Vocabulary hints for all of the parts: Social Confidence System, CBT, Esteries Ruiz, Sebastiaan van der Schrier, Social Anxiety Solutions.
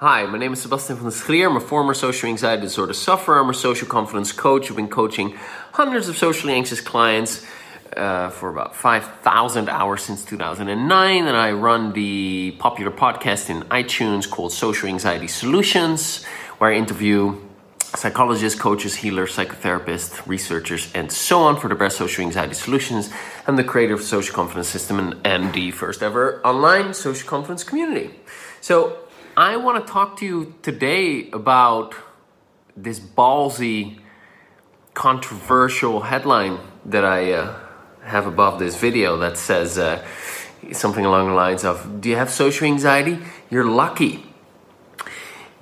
Hi, my name is Sebastiaan van der Schrier. I'm a former social anxiety disorder sufferer. I'm a social confidence coach. I've been coaching hundreds of socially anxious clients for about 5,000 hours since 2009. And I run the popular podcast in iTunes called Social Anxiety Solutions, where I interview psychologists, coaches, healers, psychotherapists, researchers, and so on for the best social anxiety solutions. I'm the creator of the Social Confidence System and the first ever online social confidence community. So I want to talk to you today about this ballsy, controversial headline that I have above this video that says something along the lines of, do you have social anxiety? You're lucky.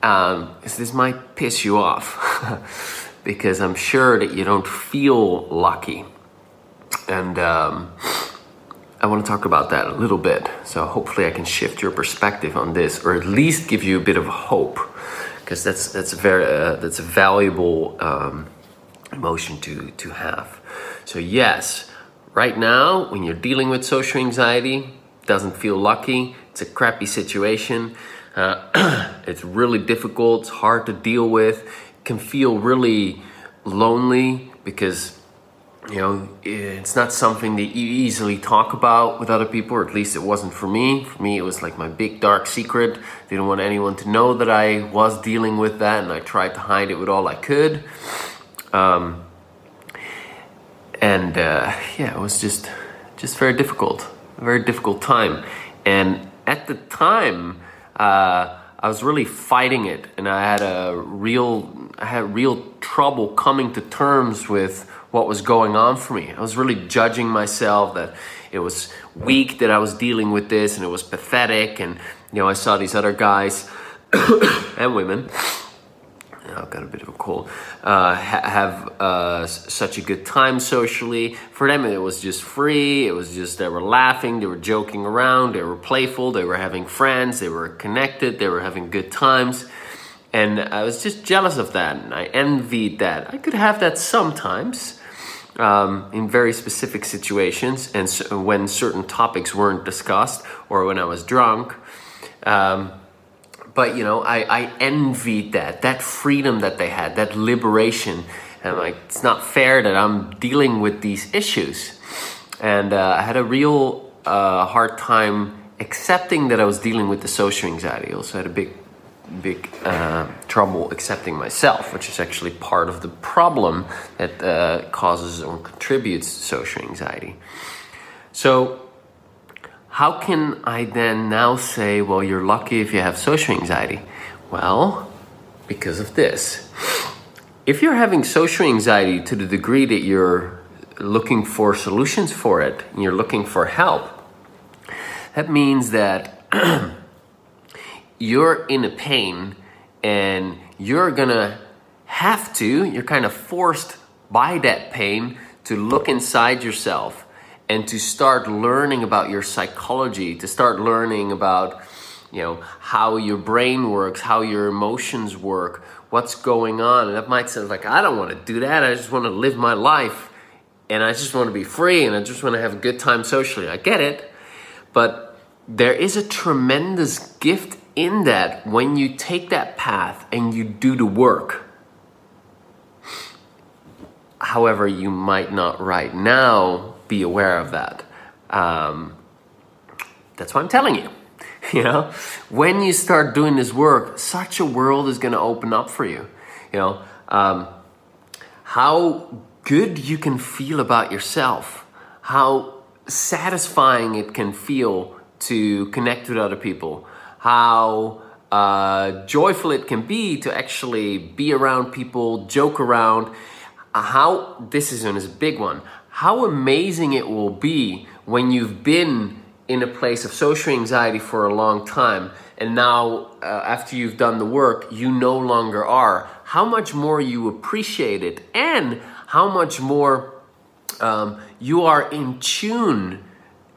This might piss you off because I'm sure that you don't feel lucky. And I want to talk about that a little bit. So hopefully I can shift your perspective on this, or at least give you a bit of hope, because that's a valuable emotion to have. So yes, right now when you're dealing with social anxiety, doesn't feel lucky, it's a crappy situation. It's really difficult, it's hard to deal with, it can feel really lonely because, you know, it's not something that you easily talk about with other people, or at least it wasn't for me. For me, it was like my big dark secret. Didn't want anyone to know that I was dealing with that, and I tried to hide it with all I could. It was just very difficult time. And at the time, I was really fighting it, and I had real trouble coming to terms with what was going on for me. I was really judging myself that it was weak that I was dealing with this, and it was pathetic. And you know, I saw these other guys and women. I've got a bit of a cold. Have such a good time socially. For them, it was just free. It was just, they were laughing, they were joking around, they were playful, they were having friends, they were connected, they were having good times. And I was just jealous of that, and I envied that. I could have that sometimes in very specific situations, and so when certain topics weren't discussed, or when I was drunk. But, you know, I envied that freedom that they had, that liberation. And I'm like, it's not fair that I'm dealing with these issues. And I had a real hard time accepting that I was dealing with the social anxiety. I also had a big trouble accepting myself, which is actually part of the problem that causes or contributes to social anxiety. So how can I then now say, well, you're lucky if you have social anxiety? Well, because of this. If you're having social anxiety to the degree that you're looking for solutions for it, and you're looking for help, that means that you're in a pain, and you're gonna have to, you're kind of forced by that pain to look inside yourself, and to start learning about your psychology, to start learning about, you know, how your brain works, how your emotions work, what's going on. And that might sound like, I don't want to do that. I just want to live my life, and I just want to be free, and I just want to have a good time socially. I get it. But there is a tremendous gift in that when you take that path and you do the work. However, you might not right now be aware of that. That's why I'm telling you. You know, when you start doing this work, such a world is going to open up for you. You know, how good you can feel about yourself, how satisfying it can feel to connect with other people, how joyful it can be to actually be around people, joke around. How, this is a big one, how amazing it will be when you've been in a place of social anxiety for a long time, and now after you've done the work, you no longer are. How much more you appreciate it, and how much more you are in tune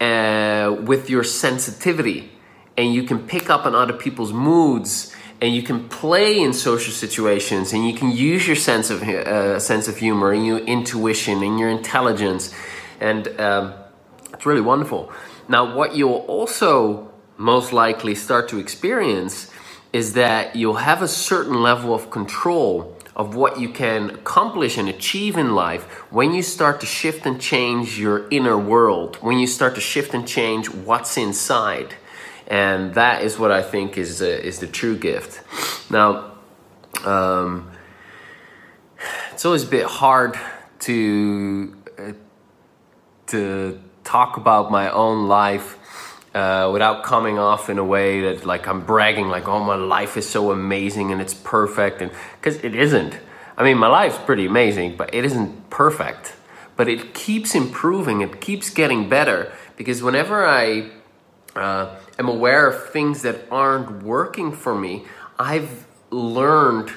with your sensitivity, and you can pick up on other people's moods, and you can play in social situations, and you can use your sense of humor, and your intuition, and your intelligence, and it's really wonderful. Now, what you'll also most likely start to experience is that you'll have a certain level of control of what you can accomplish and achieve in life when you start to shift and change your inner world, when you start to shift and change what's inside. And that is what I think is the true gift. Now, it's always a bit hard to talk about my own life without coming off in a way that like I'm bragging, like, oh, my life is so amazing and it's perfect, and because it isn't. I mean, my life's pretty amazing, but it isn't perfect. But it keeps improving, it keeps getting better, because whenever I am aware of things that aren't working for me, I've learned,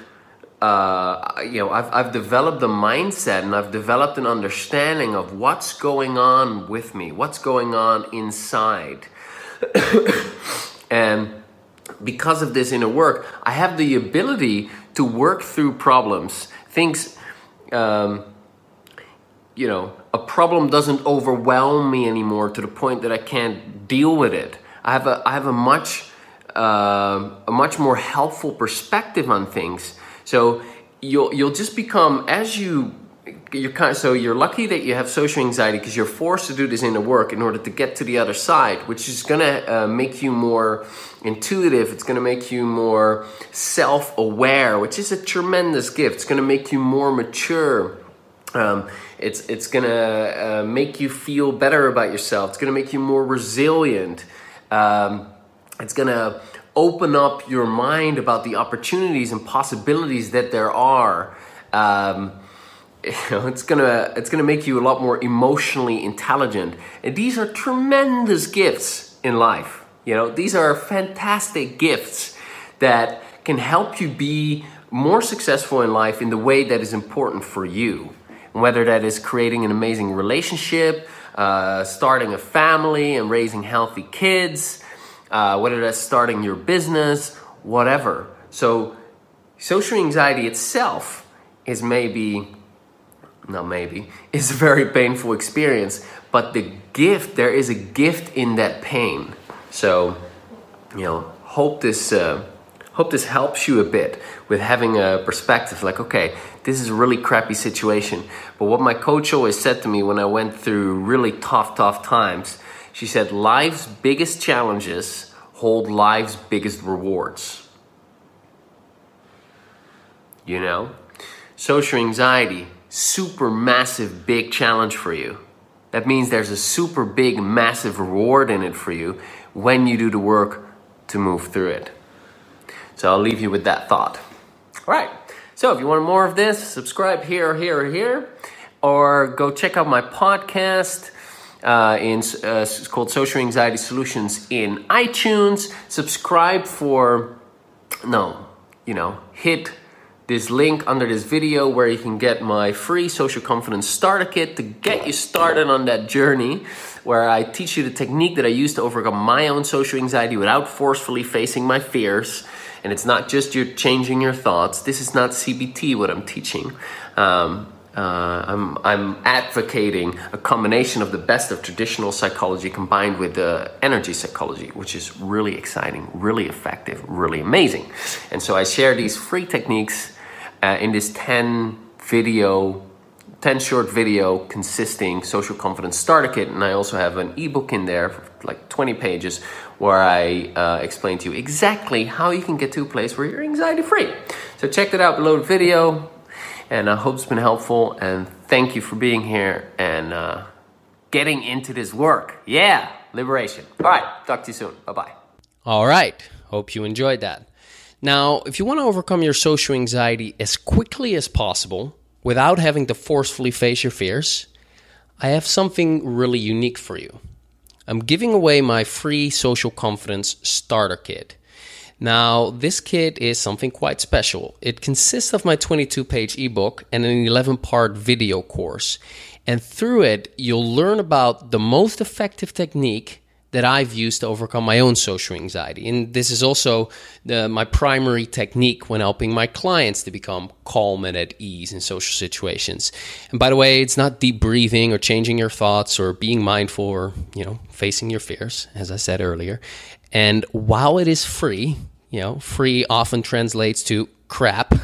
I've developed the mindset and I've developed an understanding of what's going on with me, what's going on inside. And because of this inner work, I have the ability to work through problems. Things, a problem doesn't overwhelm me anymore to the point that I can't deal with it. I have a much more helpful perspective on things. So you'll just become, as you're kind of, so you're lucky that you have social anxiety because you're forced to do this inner work in order to get to the other side, which is going to make you more intuitive. It's going to make you more self-aware, which is a tremendous gift. It's going to make you more mature. It's going to make you feel better about yourself. It's going to make you more resilient. It's going to open up your mind about the opportunities and possibilities that there are. It's gonna make you a lot more emotionally intelligent. And these are tremendous gifts in life. These are fantastic gifts that can help you be more successful in life in the way that is important for you. Whether that is creating an amazing relationship, starting a family and raising healthy kids, whether that's starting your business, whatever. So social anxiety itself is is a very painful experience, but there is a gift in that pain. So, hope this helps you a bit with having a perspective like, okay, this is a really crappy situation. But what my coach always said to me when I went through really tough times, she said, life's biggest challenges hold life's biggest rewards. Social anxiety, super massive, big challenge for you. That means there's a super big, massive reward in it for you when you do the work to move through it. So I'll leave you with that thought. All right. So if you want more of this, subscribe here, or go check out my podcast. It's called Social Anxiety Solutions in iTunes. Subscribe hit this link under this video where you can get my free Social Confidence Starter Kit to get you started on that journey, where I teach you the technique that I use to overcome my own social anxiety without forcefully facing my fears. And it's not just you changing your thoughts. This is not CBT what I'm teaching. I'm advocating a combination of the best of traditional psychology combined with the energy psychology, which is really exciting, really effective, really amazing. And so I share these free techniques in this 10 short video consisting Social Confidence Starter Kit. And I also have an ebook in there, like 20 pages, where I explain to you exactly how you can get to a place where you're anxiety free. So check that out below the video. And I hope it's been helpful, and thank you for being here and getting into this work. Yeah, liberation. All right, talk to you soon. Bye-bye. All right, hope you enjoyed that. Now, if you want to overcome your social anxiety as quickly as possible without having to forcefully face your fears, I have something really unique for you. I'm giving away my free Social Confidence Starter Kit. Now, this kit is something quite special. It consists of my 22-page ebook and an 11-part video course. And through it, you'll learn about the most effective technique that I've used to overcome my own social anxiety. And this is also my primary technique when helping my clients to become calm and at ease in social situations. And by the way, it's not deep breathing or changing your thoughts or being mindful or, facing your fears, as I said earlier. And while it is free, You know, free often translates to crap.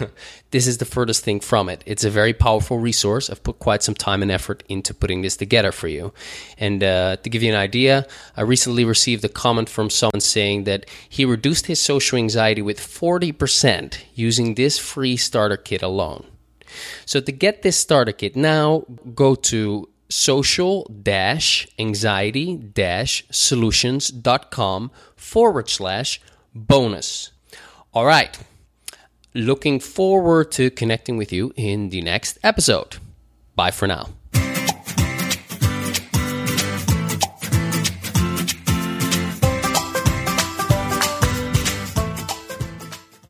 This is the furthest thing from it. It's a very powerful resource. I've put quite some time and effort into putting this together for you. And to give you an idea, I recently received a comment from someone saying that he reduced his social anxiety with 40% using this free starter kit alone. So to get this starter kit now, go to social-anxiety-solutions.com/bonus. All right. Looking forward to connecting with you in the next episode. Bye for now.